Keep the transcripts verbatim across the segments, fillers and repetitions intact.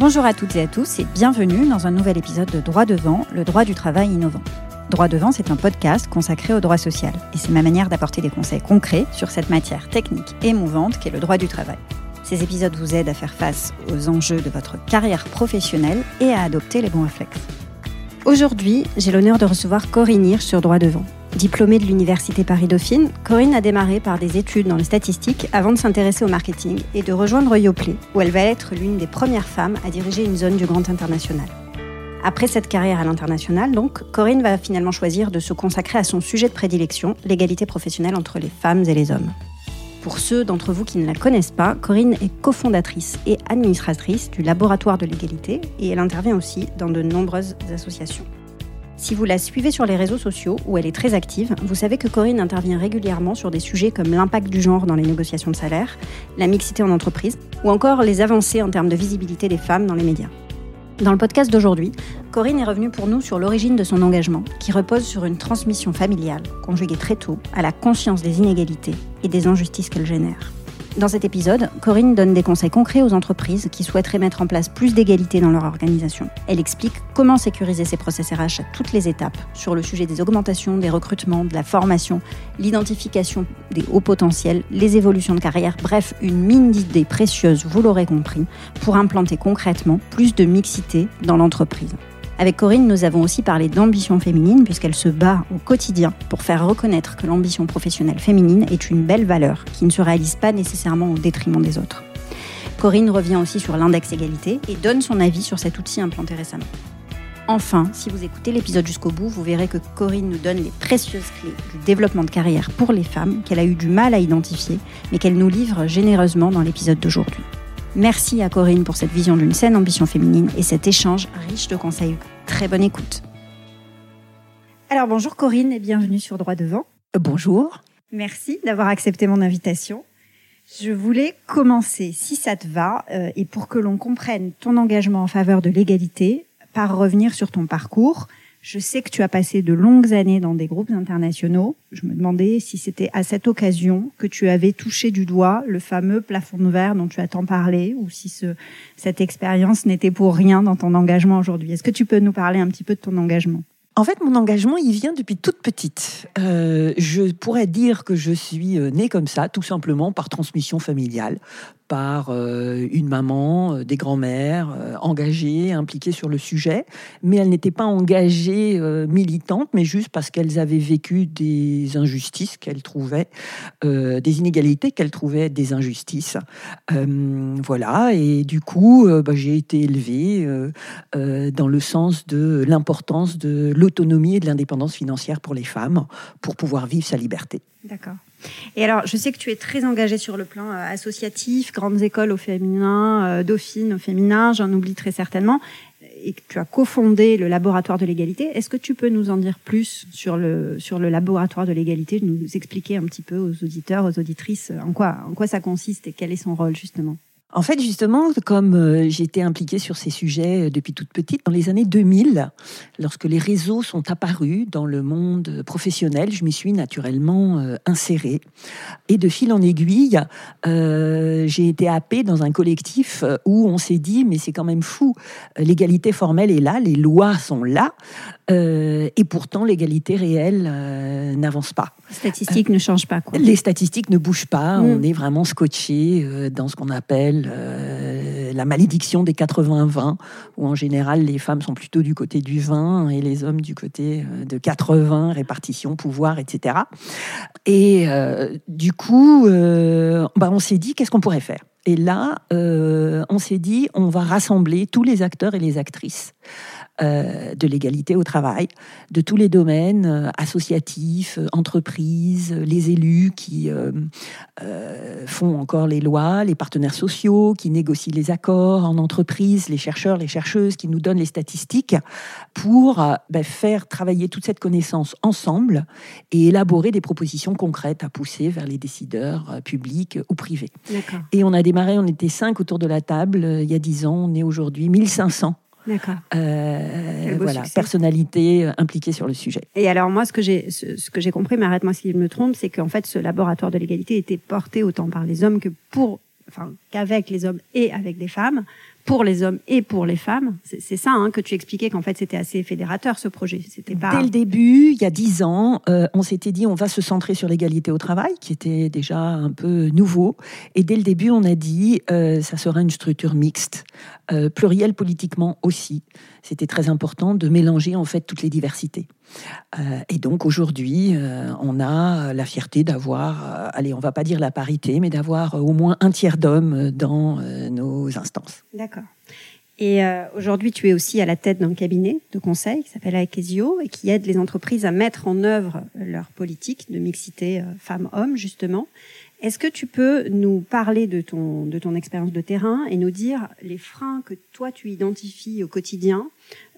Bonjour à toutes et à tous et bienvenue dans un nouvel épisode de Droit Devant, le droit du travail innovant. Droit Devant, c'est un podcast consacré au droit social et c'est ma manière d'apporter des conseils concrets sur cette matière technique et mouvante qu'est le droit du travail. Ces épisodes vous aident à faire face aux enjeux de votre carrière professionnelle et à adopter les bons réflexes. Aujourd'hui, j'ai l'honneur de recevoir Corinne Hirsch sur Droit Devant. Diplômée de l'Université Paris-Dauphine, Corinne a démarré par des études dans les statistiques avant de s'intéresser au marketing et de rejoindre Yoplait, où elle va être l'une des premières femmes à diriger une zone du Grand International. Après cette carrière à l'international, donc, Corinne va finalement choisir de se consacrer à son sujet de prédilection, l'égalité professionnelle entre les femmes et les hommes. Pour ceux d'entre vous qui ne la connaissent pas, Corinne est cofondatrice et administratrice du Laboratoire de l'égalité et elle intervient aussi dans de nombreuses associations. Si vous la suivez sur les réseaux sociaux, où elle est très active, vous savez que Corinne intervient régulièrement sur des sujets comme l'impact du genre dans les négociations de salaire, la mixité en entreprise ou encore les avancées en termes de visibilité des femmes dans les médias. Dans le podcast d'aujourd'hui, Corinne est revenue pour nous sur l'origine de son engagement, qui repose sur une transmission familiale, conjuguée très tôt, à la conscience des inégalités et des injustices qu'elle génère. Dans cet épisode, Corinne donne des conseils concrets aux entreprises qui souhaiteraient mettre en place plus d'égalité dans leur organisation. Elle explique comment sécuriser ses process R H à toutes les étapes, sur le sujet des augmentations, des recrutements, de la formation, l'identification des hauts potentiels, les évolutions de carrière, bref, une mine d'idées précieuses, vous l'aurez compris, pour implanter concrètement plus de mixité dans l'entreprise. Avec Corinne, nous avons aussi parlé d'ambition féminine puisqu'elle se bat au quotidien pour faire reconnaître que l'ambition professionnelle féminine est une belle valeur qui ne se réalise pas nécessairement au détriment des autres. Corinne revient aussi sur l'index égalité et donne son avis sur cet outil implanté récemment. Enfin, si vous écoutez l'épisode jusqu'au bout, vous verrez que Corinne nous donne les précieuses clés du développement de carrière pour les femmes qu'elle a eu du mal à identifier mais qu'elle nous livre généreusement dans l'épisode d'aujourd'hui. Merci à Corinne pour cette vision d'une saine ambition féminine et cet échange riche de conseils. Très bonne écoute. Alors bonjour Corinne et bienvenue sur Droit Devant. Bonjour. Merci d'avoir accepté mon invitation. Je voulais commencer, si ça te va, euh, et pour que l'on comprenne ton engagement en faveur de l'égalité, par revenir sur ton parcours. Je sais que tu as passé de longues années dans des groupes internationaux. Je me demandais si c'était à cette occasion que tu avais touché du doigt le fameux plafond de verre dont tu as tant parlé ou si ce, cette expérience n'était pour rien dans ton engagement aujourd'hui. Est-ce que tu peux nous parler un petit peu de ton engagement ? En fait, mon engagement, il vient depuis toute petite. Euh, je pourrais dire que je suis née comme ça, tout simplement par transmission familiale, par euh, une maman, des grands-mères, euh, engagées, impliquées sur le sujet. Mais elles n'étaient pas engagées euh, militantes, mais juste parce qu'elles avaient vécu des injustices qu'elles trouvaient, euh, des inégalités qu'elles trouvaient, des injustices. Euh, voilà, et du coup, euh, bah, j'ai été élevée euh, euh, dans le sens de l'importance de l'autonomie Autonomie et de l'indépendance financière pour les femmes, pour pouvoir vivre sa liberté. D'accord. Et alors, je sais que tu es très engagée sur le plan associatif, grandes écoles au féminin, Dauphine au féminin, j'en oublie très certainement, et que tu as cofondé le Laboratoire de l'égalité. Est-ce que tu peux nous en dire plus sur le, sur le Laboratoire de l'égalité, nous expliquer un petit peu aux auditeurs, aux auditrices, en quoi, en quoi ça consiste et quel est son rôle, justement ? En fait, justement, comme j'étais impliquée sur ces sujets depuis toute petite, dans les années deux mille, lorsque les réseaux sont apparus dans le monde professionnel, je m'y suis naturellement insérée. Et de fil en aiguille, euh, j'ai été happée dans un collectif où on s'est dit « mais c'est quand même fou, l'égalité formelle est là, les lois sont là, euh, et pourtant l'égalité réelle euh, n'avance pas ». Les statistiques euh, ne changent pas, quoi. Les statistiques ne bougent pas, mmh. On est vraiment scotché euh, dans ce qu'on appelle Euh, la malédiction des quatre-vingts vingt, où en général les femmes sont plutôt du côté du vingt et les hommes du côté de quatre-vingts, répartition, pouvoir, et cetera. Et euh, du coup, euh, bah on s'est dit qu'est-ce qu'on pourrait faire ? Et là, euh, on s'est dit on va rassembler tous les acteurs et les actrices euh, de l'égalité au travail, de tous les domaines euh, associatifs, entreprises, les élus qui euh, euh, font encore les lois, les partenaires sociaux qui négocient les accords en entreprise, les chercheurs, les chercheuses qui nous donnent les statistiques pour euh, bah, faire travailler toute cette connaissance ensemble et élaborer des propositions concrètes à pousser vers les décideurs euh, publics ou privés. D'accord. Et on a démarré on était cinq autour de la table il y a dix ans, on est aujourd'hui mille cinq cents. D'accord. Euh, voilà, succès. Personnalités impliquées sur le sujet. Et alors moi, ce que j'ai, ce, ce que j'ai compris, mais arrête-moi si je me trompe, c'est qu'en fait, ce laboratoire de l'égalité était porté autant par les hommes que pour, enfin, qu'avec les hommes et avec des femmes, pour les hommes et pour les femmes. C'est, c'est ça hein, que tu expliquais, qu'en fait, c'était assez fédérateur, ce projet. C'était pas... Dès le début, il y a dix ans, euh, on s'était dit, on va se centrer sur l'égalité au travail, qui était déjà un peu nouveau. Et dès le début, on a dit, euh, ça sera une structure mixte, euh, plurielle politiquement aussi. C'était très important de mélanger, en fait, toutes les diversités. Euh, et donc, aujourd'hui, euh, on a la fierté d'avoir, euh, allez, on va pas dire la parité, mais d'avoir euh, au moins un tiers d'hommes dans euh, nos instances. D'accord. Et euh, aujourd'hui, tu es aussi à la tête d'un cabinet de conseil qui s'appelle Akésio et qui aide les entreprises à mettre en œuvre leur politique de mixité euh, femmes-hommes, justement. Est-ce que tu peux nous parler de ton, de ton expérience de terrain et nous dire les freins que toi, tu identifies au quotidien,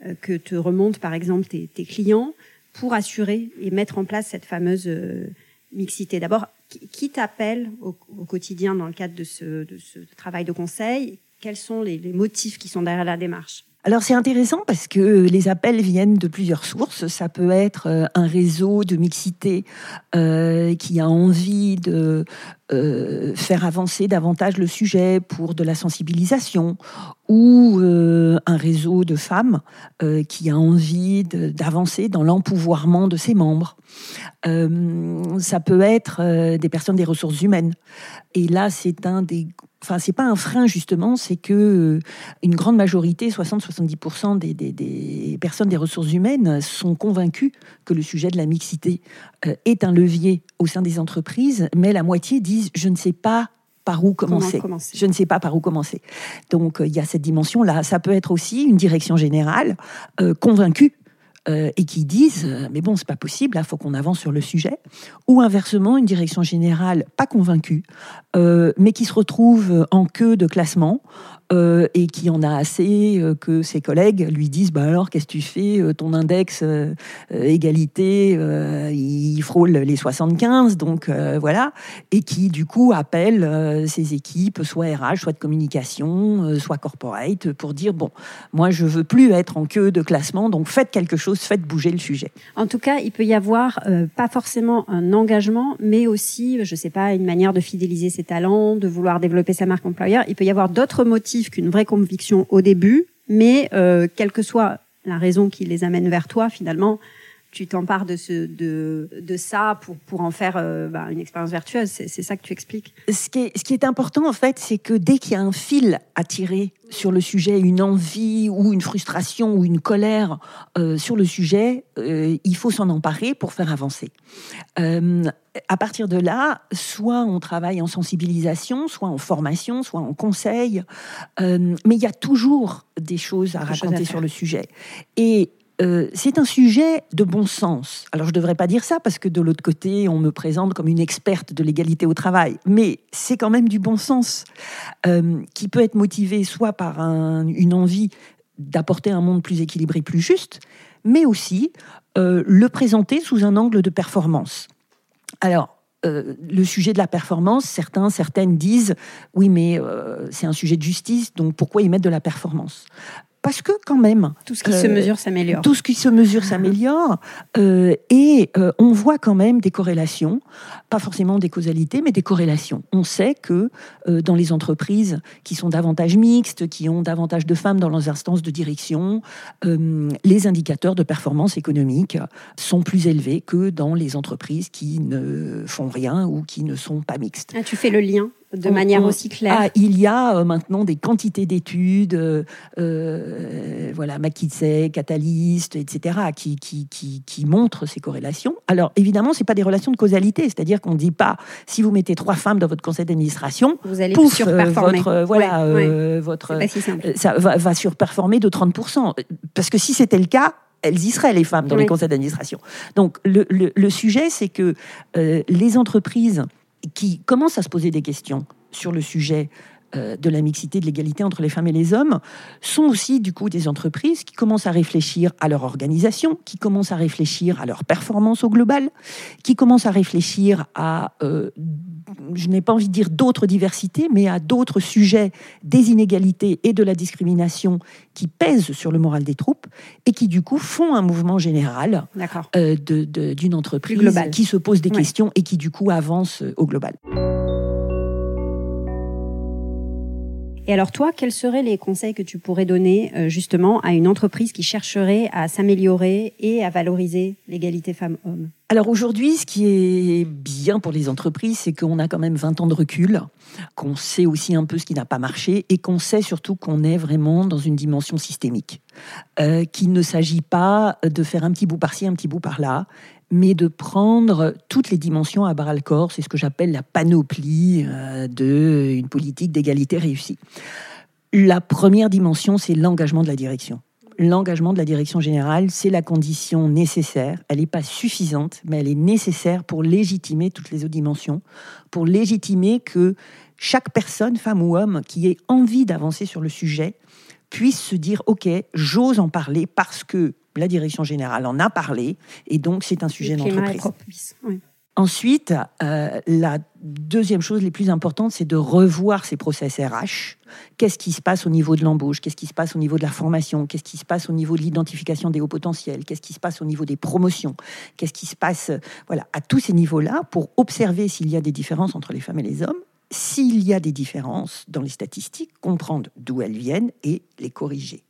euh, que te remontent, par exemple, tes, tes clients pour assurer et mettre en place cette fameuse euh, mixité ? D'abord, qui, qui t'appelle au, au quotidien dans le cadre de ce, de ce travail de conseil ? Quels sont les, les motifs qui sont derrière la démarche ? Alors c'est intéressant parce que les appels viennent de plusieurs sources. Ça peut être un réseau de mixité euh, qui a envie de euh, faire avancer davantage le sujet pour de la sensibilisation, ou euh, un réseau de femmes euh, qui a envie de, d'avancer dans l'empouvoirment de ses membres. Euh, ça peut être euh, des personnes des ressources humaines. Et là c'est un des Enfin, c'est pas un frein, justement, c'est que une grande majorité, soixante à soixante-dix pour cent des, des, des personnes des ressources humaines sont convaincues que le sujet de la mixité est un levier au sein des entreprises, mais la moitié disent « je ne sais pas par où commencer. commencer ». Je ne sais pas par où commencer. Donc, il y a cette dimension-là. Ça peut être aussi une direction générale euh, convaincue Euh, et qui disent euh, mais bon, c'est pas possible, là, faut qu'on avance sur le sujet, ou inversement une direction générale pas convaincue, euh, mais qui se retrouve en queue de classement euh, et qui en a assez euh, que ses collègues lui disent bah alors qu'est-ce que tu fais, euh, ton index euh, euh, égalité euh, il frôle les soixante-quinze, donc euh, voilà, et qui du coup appelle euh, ses équipes, soit R H, soit de communication, euh, soit corporate, pour dire bon, moi je veux plus être en queue de classement, donc faites quelque chose, faites bouger le sujet. En tout cas, il peut y avoir euh, pas forcément un engagement, mais aussi, je sais pas, une manière de fidéliser ses talents, de vouloir développer sa marque employeur. Il peut y avoir d'autres motifs qu'une vraie conviction au début, mais euh, quelle que soit la raison qui les amène vers toi, finalement, tu t'empares de, ce, de, de ça pour, pour en faire euh, bah, une expérience vertueuse. C'est, c'est ça que tu expliques. Ce qui est, ce qui est important, en fait, c'est que dès qu'il y a un fil à tirer sur le sujet, une envie ou une frustration ou une colère euh, sur le sujet, euh, il faut s'en emparer pour faire avancer. Euh, à partir de là, soit on travaille en sensibilisation, soit en formation, soit en conseil, euh, mais il y a toujours des choses à raconter chose à sur le sujet. Et Euh, c'est un sujet de bon sens. Alors, je ne devrais pas dire ça, parce que de l'autre côté, on me présente comme une experte de l'égalité au travail. Mais c'est quand même du bon sens, euh, qui peut être motivé soit par un, une envie d'apporter un monde plus équilibré, plus juste, mais aussi euh, le présenter sous un angle de performance. Alors, Euh, le sujet de la performance, certains, certaines disent « oui, mais euh, c'est un sujet de justice, donc pourquoi y mettre de la performance ?» Parce que quand même... Tout ce qui euh, se mesure s'améliore. Tout ce qui se mesure s'améliore, euh, et euh, on voit quand même des corrélations, pas forcément des causalités, mais des corrélations. On sait que euh, dans les entreprises qui sont davantage mixtes, qui ont davantage de femmes dans leurs instances de direction, euh, les indicateurs de performance économique sont plus élevés que dans les entreprises qui ne font rien ou qui ne sont pas mixtes. Ah, tu fais le lien de on, manière on, aussi claire. Ah, il y a euh, maintenant des quantités d'études, euh, euh, voilà, McKinsey, Catalyst, et cetera, qui, qui, qui, qui montrent ces corrélations. Alors, évidemment, ce n'est pas des relations de causalité, c'est-à-dire qu'on ne dit pas, si vous mettez trois femmes dans votre conseil d'administration, vous allez pouf, surperformer. Votre, euh, voilà, ouais, ouais. Euh, votre, si euh, ça va, va surperformer de trente pour cent. Parce que si c'était le cas, elles y seraient, les femmes, dans oui. les conseils d'administration. Donc, le, le, le sujet, c'est que euh, les entreprises qui commencent à se poser des questions sur le sujet euh, de la mixité, de l'égalité entre les femmes et les hommes, sont aussi, du coup, des entreprises qui commencent à réfléchir à leur organisation, qui commencent à réfléchir à leur performance au global, qui commencent à réfléchir à, euh, je n'ai pas envie de dire d'autres diversités, mais à d'autres sujets des inégalités et de la discrimination qui pèsent sur le moral des troupes et qui, du coup, font un mouvement général euh, de, de, d'une entreprise qui se pose des ouais. questions et qui, du coup, avance au global. Et alors toi, quels seraient les conseils que tu pourrais donner euh, justement à une entreprise qui chercherait à s'améliorer et à valoriser l'égalité femmes-hommes ? Alors aujourd'hui, ce qui est bien pour les entreprises, c'est qu'on a quand même vingt ans de recul, qu'on sait aussi un peu ce qui n'a pas marché et qu'on sait surtout qu'on est vraiment dans une dimension systémique, euh, qu'il ne s'agit pas de faire un petit bout par-ci, un petit bout par-là, mais de prendre toutes les dimensions à bras-le-corps. C'est ce que j'appelle la panoplie euh, d'une politique d'égalité réussie. La première dimension, c'est l'engagement de la direction. L'engagement de la direction générale, c'est la condition nécessaire. Elle n'est pas suffisante, mais elle est nécessaire pour légitimer toutes les autres dimensions, pour légitimer que chaque personne, femme ou homme, qui ait envie d'avancer sur le sujet, puisse se dire « Ok, j'ose en parler parce que la direction générale en a parlé et donc c'est un sujet d'entreprise. » Oui. Ensuite, euh, la deuxième chose les plus importantes, c'est de revoir ces process R H. Qu'est-ce qui se passe au niveau de l'embauche ? Qu'est-ce qui se passe au niveau de la formation ? Qu'est-ce qui se passe au niveau de l'identification des hauts potentiels ? Qu'est-ce qui se passe au niveau des promotions ? Qu'est-ce qui se passe, voilà, à tous ces niveaux-là, pour observer s'il y a des différences entre les femmes et les hommes, s'il y a des différences dans les statistiques, comprendre d'où elles viennent et les corriger.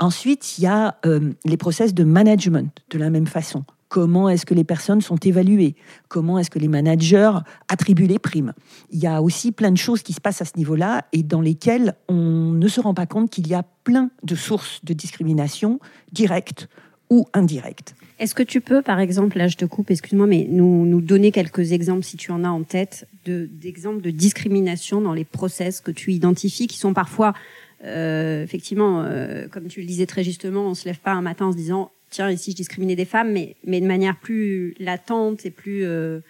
Ensuite, il y a euh, les process de management, de la même façon. Comment est-ce que les personnes sont évaluées ? Comment est-ce que les managers attribuent les primes ? Il y a aussi plein de choses qui se passent à ce niveau-là et dans lesquelles on ne se rend pas compte qu'il y a plein de sources de discrimination directes ou indirectes. Est-ce que tu peux, par exemple, là je te coupe, excuse-moi, mais nous, nous donner quelques exemples, si tu en as en tête, de, d'exemples de discrimination dans les process que tu identifies, qui sont parfois, euh, effectivement, euh, comme tu le disais très justement, on ne se lève pas un matin en se disant « Tiens, ici, je discriminais des femmes », mais, mais de manière plus latente et plus euh,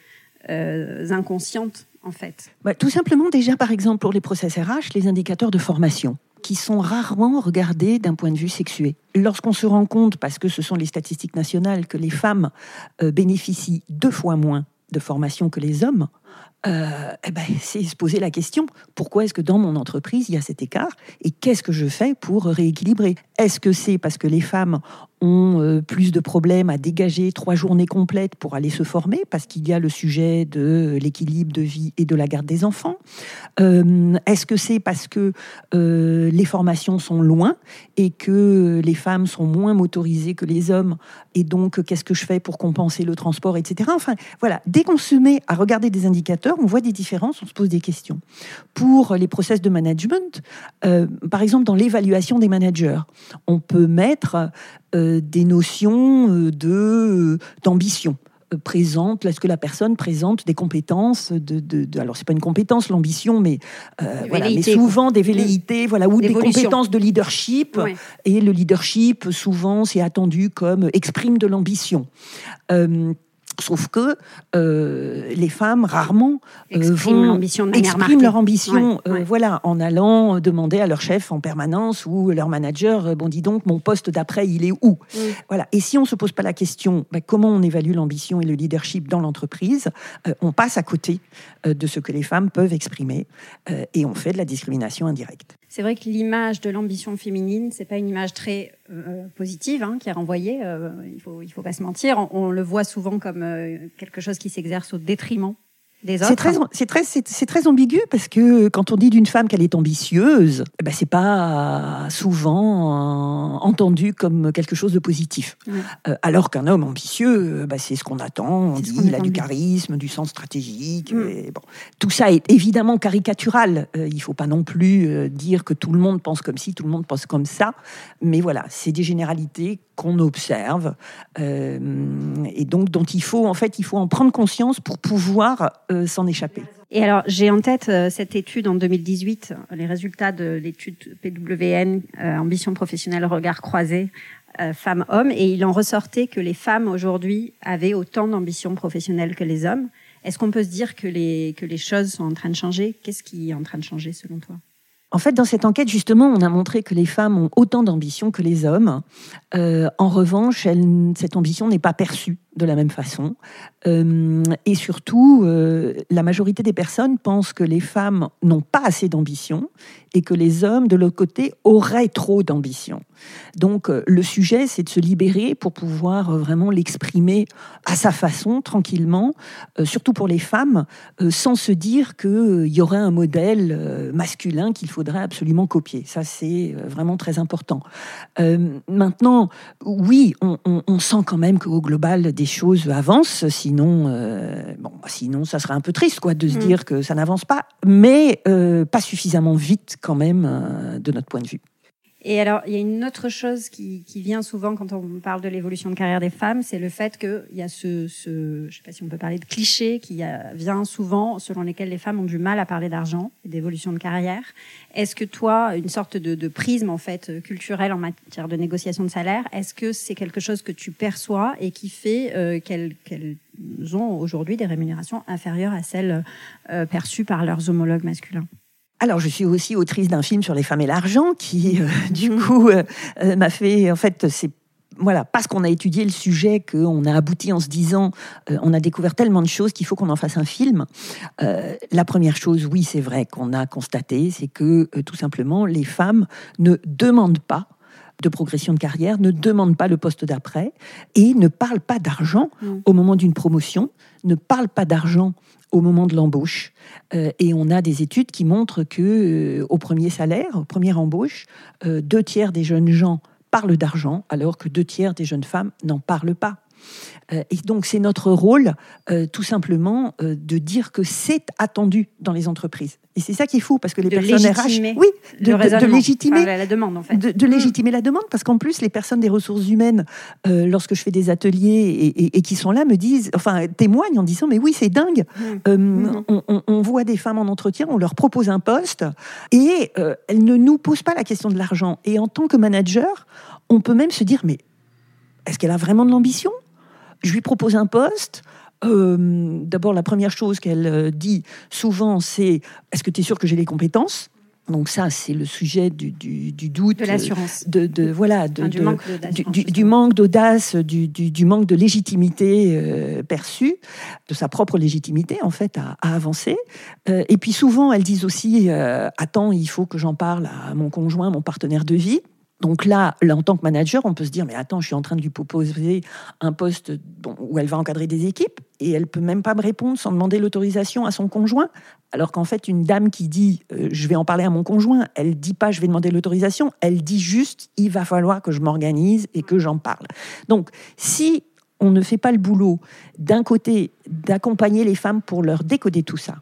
euh, inconsciente, en fait. Bah, tout simplement, déjà, par exemple, pour les process R H, les indicateurs de formation, qui sont rarement regardés d'un point de vue sexué. Lorsqu'on se rend compte, parce que ce sont les statistiques nationales, que les femmes euh, bénéficient deux fois moins de formation que les hommes, euh, eh ben, c'est se poser la question, pourquoi est-ce que dans mon entreprise, il y a cet écart ? Et qu'est-ce que je fais pour rééquilibrer ? Est-ce que c'est parce que les femmes ont euh, plus de problèmes à dégager trois journées complètes pour aller se former, parce qu'il y a le sujet de l'équilibre de vie et de la garde des enfants ? euh, Est-ce que c'est parce que euh, les formations sont loin et que les femmes sont moins motorisées que les hommes ? Et donc, qu'est-ce que je fais pour compenser le transport, et cetera. Enfin, voilà, dès qu'on se met à regarder des indicateurs, on voit des différences, on se pose des questions. Pour les process de management, euh, par exemple, dans l'évaluation des managers, on peut mettre euh, des notions de, d'ambition. Présente, est-ce que la personne présente des compétences de, de, de alors c'est pas une compétence l'ambition, mais euh, voilà, mais souvent des velléités, voilà, ou des compétences de leadership. Oui. Et le leadership souvent c'est attendu comme exprime de l'ambition. Euh, Sauf que euh, les femmes rarement euh, expriment, vont, de expriment leur ambition, ouais, ouais. Euh, voilà, en allant demander à leur chef en permanence ou leur manager, bon dis donc, mon poste d'après il est où ? Mm. Voilà. Et si on se pose pas la question, bah, comment on évalue l'ambition et le leadership dans l'entreprise, euh, on passe à côté euh, de ce que les femmes peuvent exprimer euh, et on fait de la discrimination indirecte. C'est vrai que l'image de l'ambition féminine, c'est pas une image très euh, positive hein, qui est renvoyée. Euh, il faut, il faut pas se mentir. On, on le voit souvent comme euh, quelque chose qui s'exerce au détriment des autres. C'est très, c'est très, c'est, c'est très ambigu parce que quand on dit d'une femme qu'elle est ambitieuse, eh ben c'est pas souvent euh, entendu comme quelque chose de positif. Ouais. Euh, alors qu'un homme ambitieux, bah, c'est ce qu'on attend. On dit il a du charisme, du sens stratégique. Mmh. Et bon, tout ça est évidemment caricatural. Euh, il faut pas non plus euh, dire que tout le monde pense comme ci, tout le monde pense comme ça. Mais voilà, c'est des généralités qu'on observe euh, et donc dont il faut en fait il faut en prendre conscience pour pouvoir euh, s'en échapper. Et alors j'ai en tête euh, cette étude en deux mille dix-huit, les résultats de l'étude P W N euh, ambition professionnelle regard croisé euh, femmes hommes, et il en ressortait que les femmes aujourd'hui avaient autant d'ambition professionnelle que les hommes. Est-ce qu'on peut se dire que les que les choses sont en train de changer ? Qu'est-ce qui est en train de changer selon toi ? En fait, dans cette enquête, justement, on a montré que les femmes ont autant d'ambition que les hommes. Euh, en revanche, elles, cette ambition n'est pas perçue de la même façon. Euh, et surtout, euh, la majorité des personnes pensent que les femmes n'ont pas assez d'ambition et que les hommes, de leur côté, auraient trop d'ambition. Donc, euh, le sujet, c'est de se libérer pour pouvoir euh, vraiment l'exprimer à sa façon, tranquillement, euh, surtout pour les femmes, euh, sans se dire qu'il euh, y aurait un modèle euh, masculin qu'il faudrait absolument copier. Ça, c'est euh, vraiment très important. Euh, maintenant, oui, on, on, on sent quand même qu'au global, des choses avancent, sinon, euh, bon, sinon ça serait un peu triste quoi, de se mmh. dire que ça n'avance pas, mais euh, pas suffisamment vite quand même, euh, de notre point de vue. Et alors, il y a une autre chose qui, qui vient souvent quand on parle de l'évolution de carrière des femmes, c'est le fait qu'il y a ce, ce je ne sais pas si on peut parler de cliché, qui vient souvent, selon lesquels les femmes ont du mal à parler d'argent et d'évolution de carrière. Est-ce que toi, une sorte de, de prisme en fait culturel en matière de négociation de salaire, est-ce que c'est quelque chose que tu perçois et qui fait euh, qu'elles, qu'elles ont aujourd'hui des rémunérations inférieures à celles euh, perçues par leurs homologues masculins ? Alors, je suis aussi autrice d'un film sur les femmes et l'argent qui, euh, du coup, euh, euh, m'a fait... En fait, c'est voilà, parce qu'on a étudié le sujet qu'on a abouti en se disant euh, on a découvert tellement de choses qu'il faut qu'on en fasse un film. Euh, la première chose, oui, c'est vrai qu'on a constaté, c'est que, euh, tout simplement, les femmes ne demandent pas de progression de carrière, ne demandent pas le poste d'après et ne parlent pas d'argent mmh. au moment d'une promotion, ne parlent pas d'argent au moment de l'embauche. Euh, et on a des études qui montrent qu'au euh, premier salaire, au premier embauche, euh, deux tiers des jeunes gens parlent d'argent, alors que deux tiers des jeunes femmes n'en parlent pas. Euh, et donc, c'est notre rôle, euh, tout simplement, euh, de dire que c'est attendu dans les entreprises. Et c'est ça qui est fou, parce que les de personnes R H... Oui, de, le de, de légitimer enfin, la demande, en fait. De, de légitimer mmh. la demande, parce qu'en plus, les personnes des ressources humaines, euh, lorsque je fais des ateliers et, et, et qui sont là, me disent, enfin, témoignent en disant, mais oui, c'est dingue. Mmh. Euh, mmh. On, on, on voit des femmes en entretien, on leur propose un poste, et euh, elles ne nous posent pas la question de l'argent. Et en tant que manager, on peut même se dire, mais est-ce qu'elle a vraiment de l'ambition ? Je lui propose un poste. Euh, d'abord, la première chose qu'elle dit souvent, c'est « Est-ce que tu es sûr que j'ai les compétences ?» Donc ça, c'est le sujet du, du, du doute, de l'assurance, de, de, voilà, de, enfin, du, de, manque du, du manque d'audace, du, du, du manque de légitimité euh, perçue, de sa propre légitimité en fait à, à avancer. Euh, et puis souvent, elles disent aussi euh, « Attends, il faut que j'en parle à mon conjoint, mon partenaire de vie ». Donc là, là, en tant que manager, on peut se dire « Mais attends, je suis en train de lui proposer un poste bon, où elle va encadrer des équipes et elle ne peut même pas me répondre sans demander l'autorisation à son conjoint. » Alors qu'en fait, une dame qui dit euh, « Je vais en parler à mon conjoint », elle ne dit pas « Je vais demander l'autorisation », elle dit juste « Il va falloir que je m'organise et que j'en parle. » Donc, si on ne fait pas le boulot, d'un côté, d'accompagner les femmes pour leur décoder tout ça,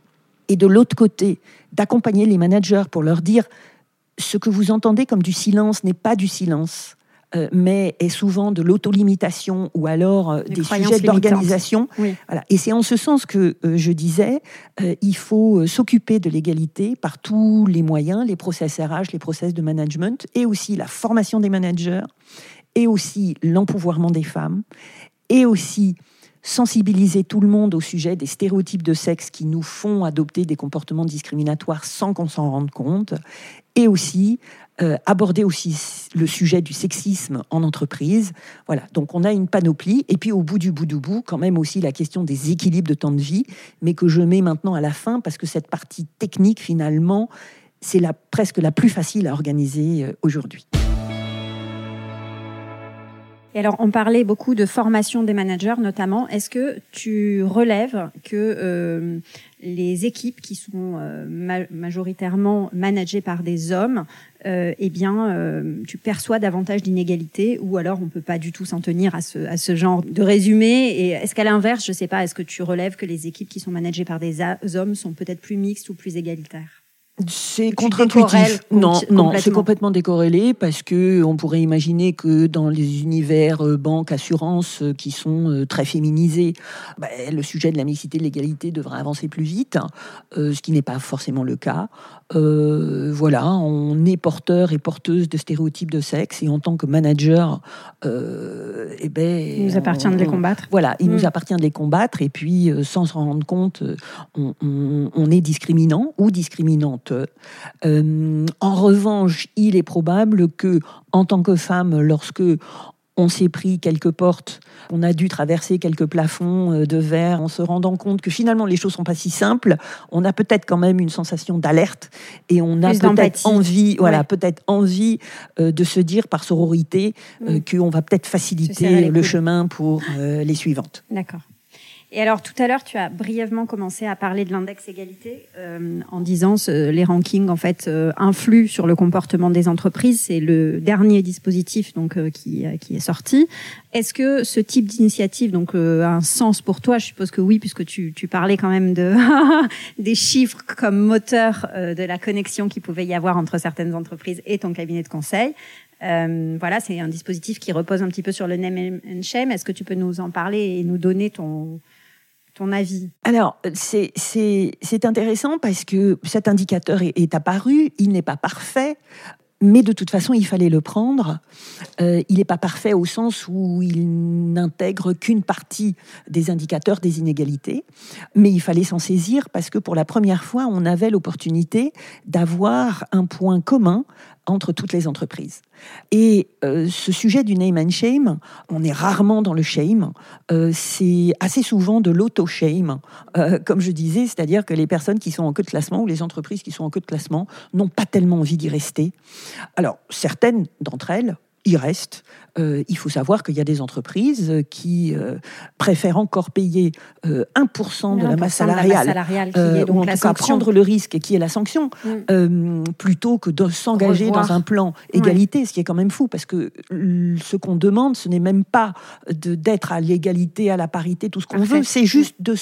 et de l'autre côté, d'accompagner les managers pour leur dire « Ce que vous entendez comme du silence n'est pas du silence, euh, mais est souvent de l'auto-limitation ou alors euh, des sujets d'organisation. Oui. Voilà. Et c'est en ce sens que euh, je disais, euh, il faut s'occuper de l'égalité par tous les moyens, les process R H, les process de management, et aussi la formation des managers, et aussi l'empouvoirment des femmes, et aussi sensibiliser tout le monde au sujet des stéréotypes de sexe qui nous font adopter des comportements discriminatoires sans qu'on s'en rende compte, et aussi euh, aborder aussi le sujet du sexisme en entreprise. Voilà, donc on a une panoplie, et puis au bout du bout du bout, quand même aussi la question des équilibres de temps de vie, mais que je mets maintenant à la fin, parce que cette partie technique, finalement, c'est la, presque la plus facile à organiser euh, aujourd'hui. Et alors, on parlait beaucoup de formation des managers, notamment. Est-ce que tu relèves que euh, les équipes qui sont euh, ma- majoritairement managées par des hommes, euh, eh bien, euh, tu perçois davantage d'inégalités, ou alors on ne peut pas du tout s'en tenir à ce, à ce genre de résumé? Et est-ce qu'à l'inverse, je ne sais pas, est-ce que tu relèves que les équipes qui sont managées par des a- hommes sont peut-être plus mixtes ou plus égalitaires? C'est contre-intuitif. Non, non, c'est complètement décorrélé, parce que on pourrait imaginer que dans les univers euh, banque, assurance, euh, qui sont euh, très féminisés, bah, le sujet de la mixité, de l'égalité devrait avancer plus vite, hein, euh, ce qui n'est pas forcément le cas. Euh, voilà, on est porteur et porteuse de stéréotypes de sexe, et en tant que manager, euh, eh ben, il nous appartient on, de les combattre. Voilà, il mmh. nous appartient de les combattre, et puis euh, sans s'en rendre compte, on, on, on est discriminant ou discriminante. Euh, en revanche, il est probable que, en tant que femme, lorsque on s'est pris quelques portes, on a dû traverser quelques plafonds de verre en se rendant compte que finalement les choses ne sont pas si simples. On a peut-être quand même une sensation d'alerte et on a plus peut-être envie, voilà, ouais. peut-être envie de se dire par sororité mmh. qu'on va peut-être faciliter le chemin pour les suivantes. D'accord. Et alors, tout à l'heure, tu as brièvement commencé à parler de l'index égalité euh, en disant que les rankings en fait euh, influent sur le comportement des entreprises. C'est le dernier dispositif donc euh, qui euh, qui est sorti. Est-ce que ce type d'initiative donc euh, a un sens pour toi ? Je suppose que oui, puisque tu tu parlais quand même de des chiffres comme moteur euh, de la connexion qu'il pouvait y avoir entre certaines entreprises et ton cabinet de conseil. Euh, voilà, c'est un dispositif qui repose un petit peu sur le name and shame. Est-ce que tu peux nous en parler et nous donner ton Ton avis ? Alors, c'est, c'est, c'est intéressant parce que cet indicateur est, est apparu, il n'est pas parfait, mais de toute façon, il fallait le prendre. Euh, il n'est pas parfait au sens où il n'intègre qu'une partie des indicateurs des inégalités, mais il fallait s'en saisir parce que pour la première fois, on avait l'opportunité d'avoir un point commun entre toutes les entreprises. Et euh, ce sujet du name and shame, on est rarement dans le shame, euh, c'est assez souvent de l'auto-shame, euh, comme je disais, c'est-à-dire que les personnes qui sont en queue de classement ou les entreprises qui sont en queue de classement n'ont pas tellement envie d'y rester. Alors, certaines d'entre elles y restent. Euh, il faut savoir qu'il y a des entreprises qui euh, préfèrent encore payer euh, un pour cent de, non, la masse salariale, de la masse salariale qui euh, est donc ou en tout sanction. Cas prendre le risque qui est la sanction, mm. euh, plutôt que de s'engager Revoir. dans un plan égalité, ouais. ce qui est quand même fou, parce que ce qu'on demande, ce n'est même pas de, d'être à l'égalité, à la parité, tout ce qu'on en veut, fait, c'est juste de,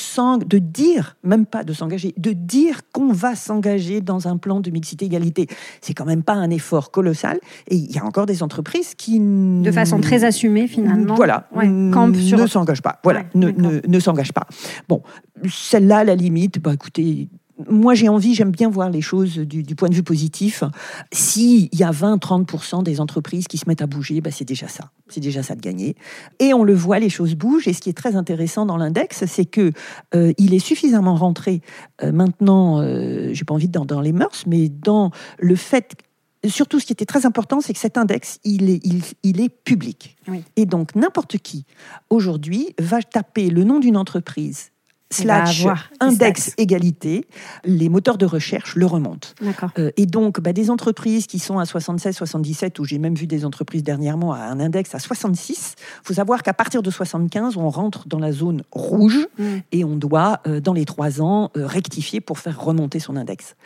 de dire, même pas de s'engager, de dire qu'on va s'engager dans un plan de mixité-égalité. C'est quand même pas un effort colossal, et il y a encore des entreprises qui... N- de façon très assumée, finalement. Voilà, ouais. n- sur... ne s'engage pas. Voilà, ouais, ne, ne, ne s'engage pas. Bon, celle-là, à la limite, bah, écoutez, moi j'ai envie, j'aime bien voir les choses du, du point de vue positif. S'il y a vingt à trente pour cent des entreprises qui se mettent à bouger, bah, c'est déjà ça. C'est déjà ça de gagner. Et on le voit, les choses bougent. Et ce qui est très intéressant dans l'index, c'est qu'il euh, est suffisamment rentré euh, maintenant, euh, j'ai pas envie de dans, dans les mœurs, mais dans le fait... Surtout, ce qui était très important, c'est que cet index, il est, il, il est public. Oui. Et donc, n'importe qui, aujourd'hui, va taper le nom d'une entreprise, slash index égalité, les moteurs de recherche le remontent. Euh, et donc, bah, des entreprises qui sont à soixante-seize, soixante-dix-sept, ou j'ai même vu des entreprises dernièrement à un index à soixante-six, il faut savoir qu'à partir de soixante-quinze, on rentre dans la zone rouge mmh. et on doit, euh, dans les trois ans, euh, rectifier pour faire remonter son index.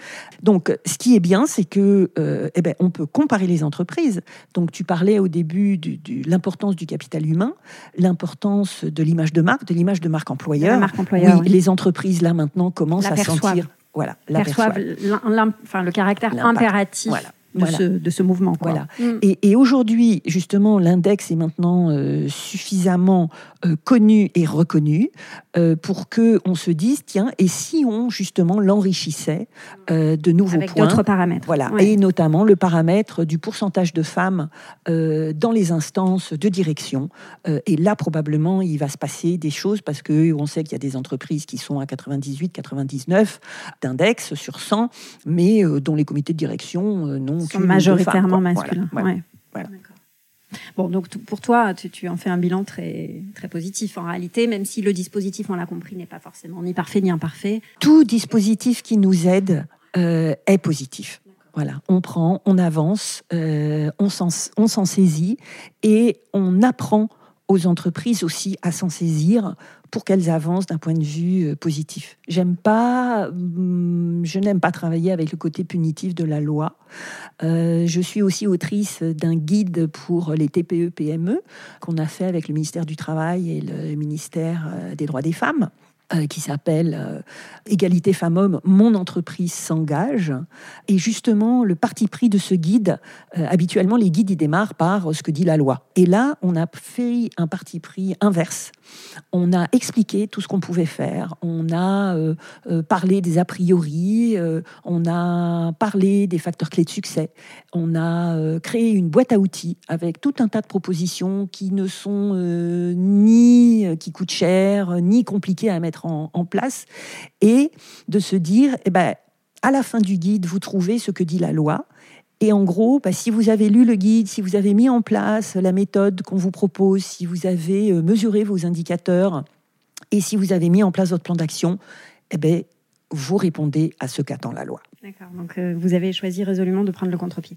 Donc, ce qui est bien, c'est que euh, eh ben, on peut comparer les entreprises. Donc, tu parlais au début de l'importance du capital humain, l'importance de l'image de marque, de l'image de marque employeur. De marque employeur. Oui. Oui, les entreprises, là, maintenant, commencent à sentir... Voilà, l'aperçoivent. Enfin, le caractère L'impact. impératif voilà, de, voilà. Ce, de ce mouvement. Quoi. Voilà. Mm. Et, et aujourd'hui, justement, l'index est maintenant euh, suffisamment euh, connu et reconnu euh, pour qu'on se dise, tiens, et si on, justement, l'enrichissait euh, de nouveaux Avec points... Avec d'autres paramètres. Voilà, ouais. Et notamment le paramètre du pourcentage de femmes euh, dans les instances de direction. Euh, et là, probablement, il va se passer des choses, parce qu'on sait qu'il y a des entreprises qui sont à quatre-vingt-dix-huit, quatre-vingt-dix-neuf... d'index sur cent, mais euh, dont les comités de direction euh, n'ont sont majoritairement femmes, masculins. Voilà, ouais. Voilà. Bon, donc t- pour toi, tu, tu en fais un bilan très, très positif en réalité, même si le dispositif, on l'a compris, n'est pas forcément ni parfait ni imparfait. Tout dispositif qui nous aide euh, est positif. Voilà, on prend, on avance, euh, on, s'en, on s'en saisit et on apprend aux entreprises aussi à s'en saisir pour qu'elles avancent d'un point de vue positif. J'aime pas, je n'aime pas travailler avec le côté punitif de la loi. Euh, je suis aussi autrice d'un guide pour les T P E P M E qu'on a fait avec le ministère du Travail et le ministère des Droits des Femmes, euh, qui s'appelle euh, « Égalité femmes-hommes, mon entreprise s'engage ». Et justement, le parti pris de ce guide, euh, habituellement, les guides, ils démarrent par euh, ce que dit la loi. Et là, on a fait un parti pris inverse. On a expliqué tout ce qu'on pouvait faire. On a euh, euh, parlé des a priori, euh, on a parlé des facteurs clés de succès. On a euh, créé une boîte à outils avec tout un tas de propositions qui ne sont euh, ni euh, qui coûtent cher, ni compliquées à mettre en, en place, et de se dire, eh ben, à la fin du guide, vous trouvez ce que dit la loi. Et en gros, bah, si vous avez lu le guide, si vous avez mis en place la méthode qu'on vous propose, si vous avez mesuré vos indicateurs et si vous avez mis en place votre plan d'action, eh bien, vous répondez à ce qu'attend la loi. D'accord, donc euh, vous avez choisi résolument de prendre le contre-pied.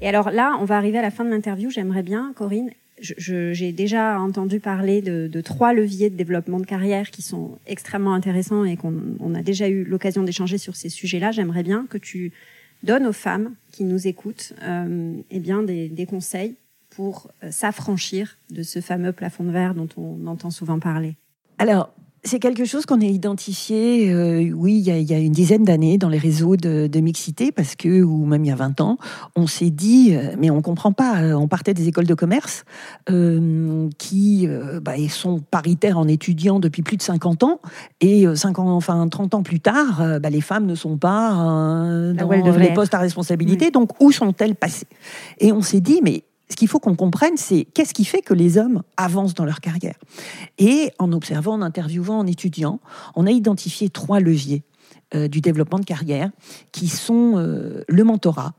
Et alors là, on va arriver à la fin de l'interview. J'aimerais bien, Corinne, je, je, j'ai déjà entendu parler de, de trois leviers de développement de carrière qui sont extrêmement intéressants et qu'on on a déjà eu l'occasion d'échanger sur ces sujets-là. J'aimerais bien que tu donnes aux femmes qui nous écoutent euh, eh bien des, des conseils pour s'affranchir de ce fameux plafond de verre dont on entend souvent parler. Alors, c'est quelque chose qu'on a identifié, euh, oui, il y, a, il y a une dizaine d'années dans les réseaux de, de mixité, parce que, ou même il y a vingt ans, on s'est dit, mais on ne comprend pas, on partait des écoles de commerce euh, qui euh, bah, sont paritaires en étudiants depuis plus de cinquante ans, et cinquante, enfin, trente ans plus tard, euh, bah, les femmes ne sont pas euh, dans les postes à responsabilité, oui. Donc où sont-elles passées ? Et on s'est dit, mais ce qu'il faut qu'on comprenne, c'est qu'est-ce qui fait que les hommes avancent dans leur carrière. Et en observant, en interviewant, en étudiant, on a identifié trois leviers euh, du développement de carrière qui sont euh, le mentorat,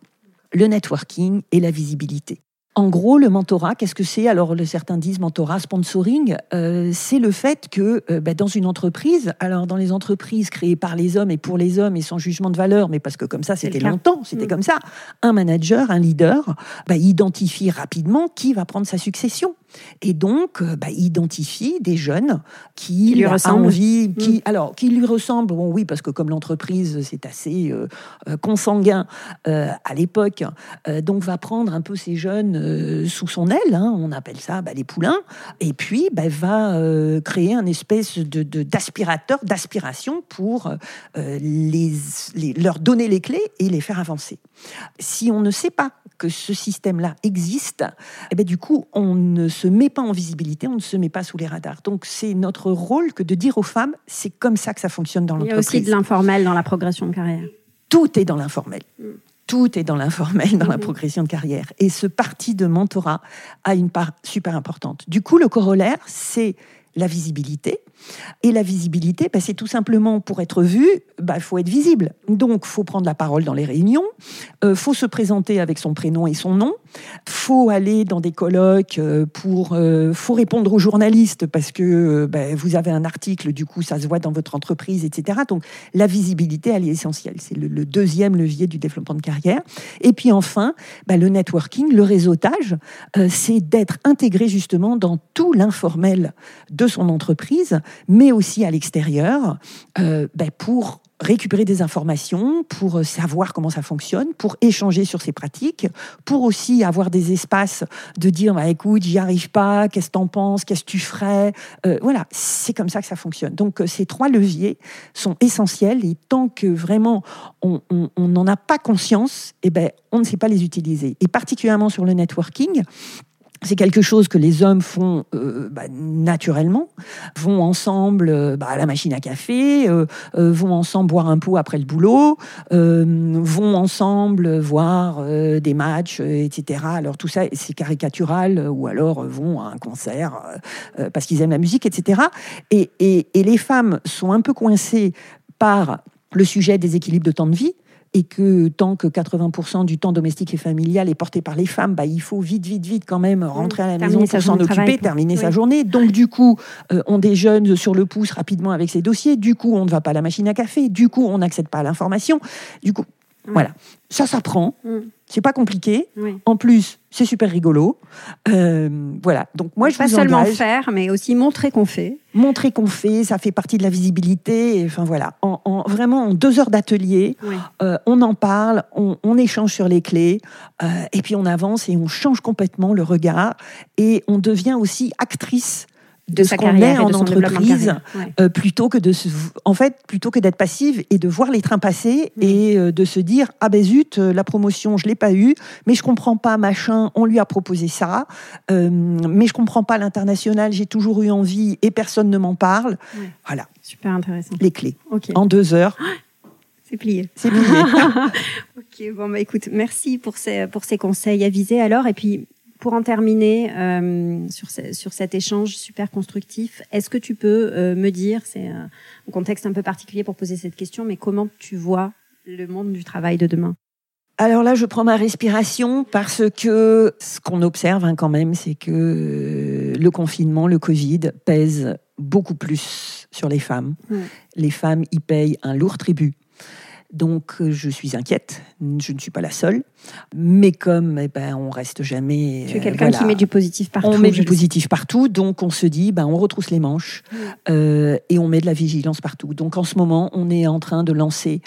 le networking et la visibilité. En gros, le mentorat, qu'est-ce que c'est ? Alors, certains disent mentorat, sponsoring, euh, c'est le fait que euh, bah, dans une entreprise, alors dans les entreprises créées par les hommes et pour les hommes et sans jugement de valeur, mais parce que comme ça, c'était longtemps, c'était mmh. comme ça, un manager, un leader, bah, identifie rapidement qui va prendre sa succession. Et donc, bah, identifie des jeunes qui, qui lui ressemblent. Envie, qui, mmh. alors, qui lui ressemblent, bon oui, parce que comme l'entreprise, c'est assez euh, consanguin euh, à l'époque, euh, donc va prendre un peu ces jeunes euh, sous son aile, hein, on appelle ça bah, les poulains, et puis bah, va euh, créer un espèce de, de, d'aspirateur, d'aspiration pour euh, les, les, leur donner les clés et les faire avancer. Si on ne sait pas que ce système-là existe, eh bien, du coup, on ne se met pas en visibilité, on ne se met pas sous les radars. Donc, c'est notre rôle que de dire aux femmes, c'est comme ça que ça fonctionne dans l'entreprise. Il y a aussi de l'informel dans la progression de carrière. Tout est dans l'informel. Mmh. Tout est dans l'informel, dans mmh. la progression de carrière. Et ce parti de mentorat a une part super importante. Du coup, le corollaire, c'est la visibilité. Et la visibilité, bah, c'est tout simplement pour être vu, bah, faut être visible. Donc, faut prendre la parole dans les réunions, euh, faut se présenter avec son prénom et son nom, faut aller dans des colloques, euh, pour, euh, faut répondre aux journalistes parce que euh, bah, vous avez un article, du coup, ça se voit dans votre entreprise, et cetera. Donc, la visibilité, elle est essentielle. C'est le, le deuxième levier du développement de carrière. Et puis enfin, bah, le networking, le réseautage, euh, c'est d'être intégré justement dans tout l'informel de son entreprise, mais aussi à l'extérieur, euh, ben pour récupérer des informations, pour savoir comment ça fonctionne, pour échanger sur ses pratiques, pour aussi avoir des espaces de dire bah, « écoute, j'y arrive pas, qu'est-ce que t'en penses, qu'est-ce que tu ferais euh, ?» Voilà, c'est comme ça que ça fonctionne. Donc, ces trois leviers sont essentiels et tant que vraiment on n'en a pas conscience, eh ben, on ne sait pas les utiliser. Et particulièrement sur le networking, c'est quelque chose que les hommes font euh, bah, naturellement, vont ensemble euh, bah, à la machine à café, euh, euh, vont ensemble boire un pot après le boulot, euh, vont ensemble voir euh, des matchs, euh, et cetera. Alors tout ça, c'est caricatural, euh, ou alors euh, vont à un concert euh, parce qu'ils aiment la musique, et cetera. Et, et, et les femmes sont un peu coincées par le sujet des équilibres de temps de vie, et que tant que quatre-vingts pour cent du temps domestique et familial est porté par les femmes, bah, il faut vite, vite, vite quand même rentrer à la terminer maison pour s'en occuper, travail, terminer oui. sa journée. Donc du coup, euh, on déjeune sur le pouce rapidement avec ses dossiers, du coup on ne va pas à la machine à café, du coup on n'accède pas à l'information, du coup... Voilà, ça s'apprend, ça mm. c'est pas compliqué, oui. En plus c'est super rigolo, euh, voilà. Donc moi je pas vous engage. Pas seulement faire, mais aussi montrer qu'on fait. Montrer qu'on fait, ça fait partie de la visibilité. Et, enfin voilà, en, en, vraiment en deux heures d'atelier, oui. euh, on en parle, on, on échange sur les clés, euh, et puis on avance et on change complètement le regard et on devient aussi actrice. De, de ce qu'on est en entreprise, ouais. euh, plutôt que de se, en fait, plutôt que d'être passive et de voir les trains passer mmh. et euh, de se dire ah ben zut, euh, la promotion je l'ai pas eue, mais je comprends pas machin, on lui a proposé ça, euh, mais je comprends pas l'international, j'ai toujours eu envie et personne ne m'en parle, ouais. Voilà. Super intéressant. Les clés. Okay. En deux heures. C'est plié. C'est plié. Ok, bon bah écoute, merci pour ces pour ces conseils avisés alors et puis. Pour en terminer euh, sur, ce, sur cet échange super constructif, est-ce que tu peux euh, me dire, c'est euh, un contexte un peu particulier pour poser cette question, mais comment tu vois le monde du travail de demain? Alors là, je prends ma respiration parce que ce qu'on observe hein, quand même, c'est que le confinement, le Covid, pèse beaucoup plus sur les femmes. Mmh. Les femmes y payent un lourd tribut. Donc, je suis inquiète. Je ne suis pas la seule. Mais comme eh ben, on reste jamais... Tu es quelqu'un voilà, qui met du positif partout. On met du positif partout. Donc, on se dit, ben, on retrousse les manches mmh. euh, et on met de la vigilance partout. Donc, en ce moment, on est en train de lancer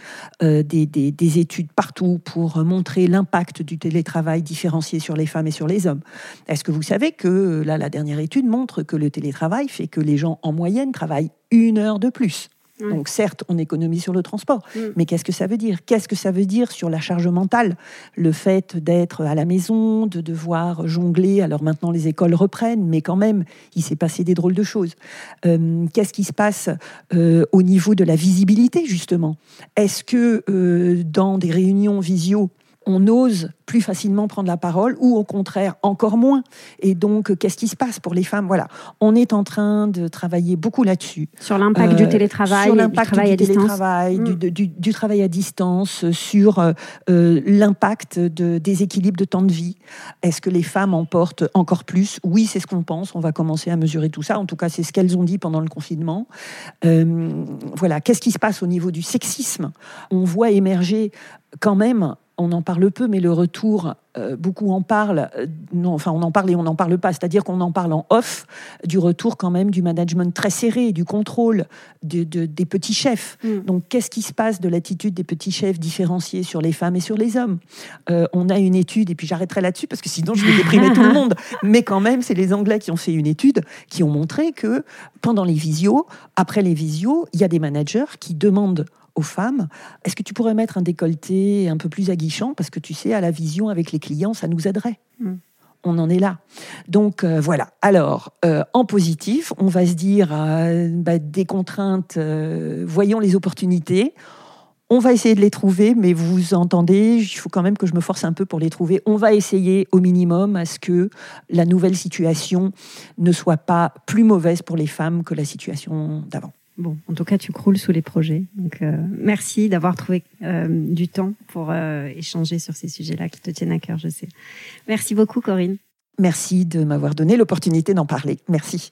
euh, des, des, des études partout pour montrer l'impact du télétravail différencié sur les femmes et sur les hommes. Est-ce que vous savez que, là, la dernière étude montre que le télétravail fait que les gens, en moyenne, travaillent une heure de plus? Donc certes, on économise sur le transport, mm. mais qu'est-ce que ça veut dire ? Qu'est-ce que ça veut dire sur la charge mentale ? Le fait d'être à la maison, de devoir jongler, alors maintenant les écoles reprennent, mais quand même, il s'est passé des drôles de choses. Euh, qu'est-ce qui se passe euh, au niveau de la visibilité, justement ? Est-ce que euh, dans des réunions visio, on ose plus facilement prendre la parole ou au contraire encore moins. Et donc, qu'est-ce qui se passe pour les femmes ? Voilà, on est en train de travailler beaucoup là-dessus. Sur l'impact euh, du télétravail, sur l'impact du, du télétravail, mmh. du, du, du travail à distance, sur euh, l'impact de, des équilibres de temps de vie. Est-ce que les femmes en portent encore plus ? Oui, c'est ce qu'on pense. On va commencer à mesurer tout ça. En tout cas, c'est ce qu'elles ont dit pendant le confinement. Euh, voilà, qu'est-ce qui se passe au niveau du sexisme ? On voit émerger quand même. On en parle peu, mais le retour, euh, beaucoup en parlent. Euh, non, enfin, on en parle et on n'en parle pas. C'est-à-dire qu'on en parle en off du retour quand même du management très serré, du contrôle de, de, des petits chefs. Mmh. Donc, qu'est-ce qui se passe de l'attitude des petits chefs différenciés sur les femmes et sur les hommes ? euh, On a une étude, et puis j'arrêterai là-dessus parce que sinon je vais déprimer tout le monde. Mais quand même, c'est les Anglais qui ont fait une étude qui ont montré que pendant les visios, après les visios, il y a des managers qui demandent aux femmes, est-ce que tu pourrais mettre un décolleté un peu plus aguichant parce que tu sais, à la vision avec les clients, ça nous aiderait. Mmh. On en est là. Donc euh, voilà. Alors, euh, en positif, on va se dire euh, bah, des contraintes, euh, voyons les opportunités. On va essayer de les trouver, mais vous entendez, il faut quand même que je me force un peu pour les trouver. On va essayer au minimum à ce que la nouvelle situation ne soit pas plus mauvaise pour les femmes que la situation d'avant. Bon, en tout cas, tu croules sous les projets. Donc, euh, merci d'avoir trouvé euh, du temps pour euh, échanger sur ces sujets-là qui te tiennent à cœur, je sais. Merci beaucoup, Corinne. Merci de m'avoir donné l'opportunité d'en parler. Merci.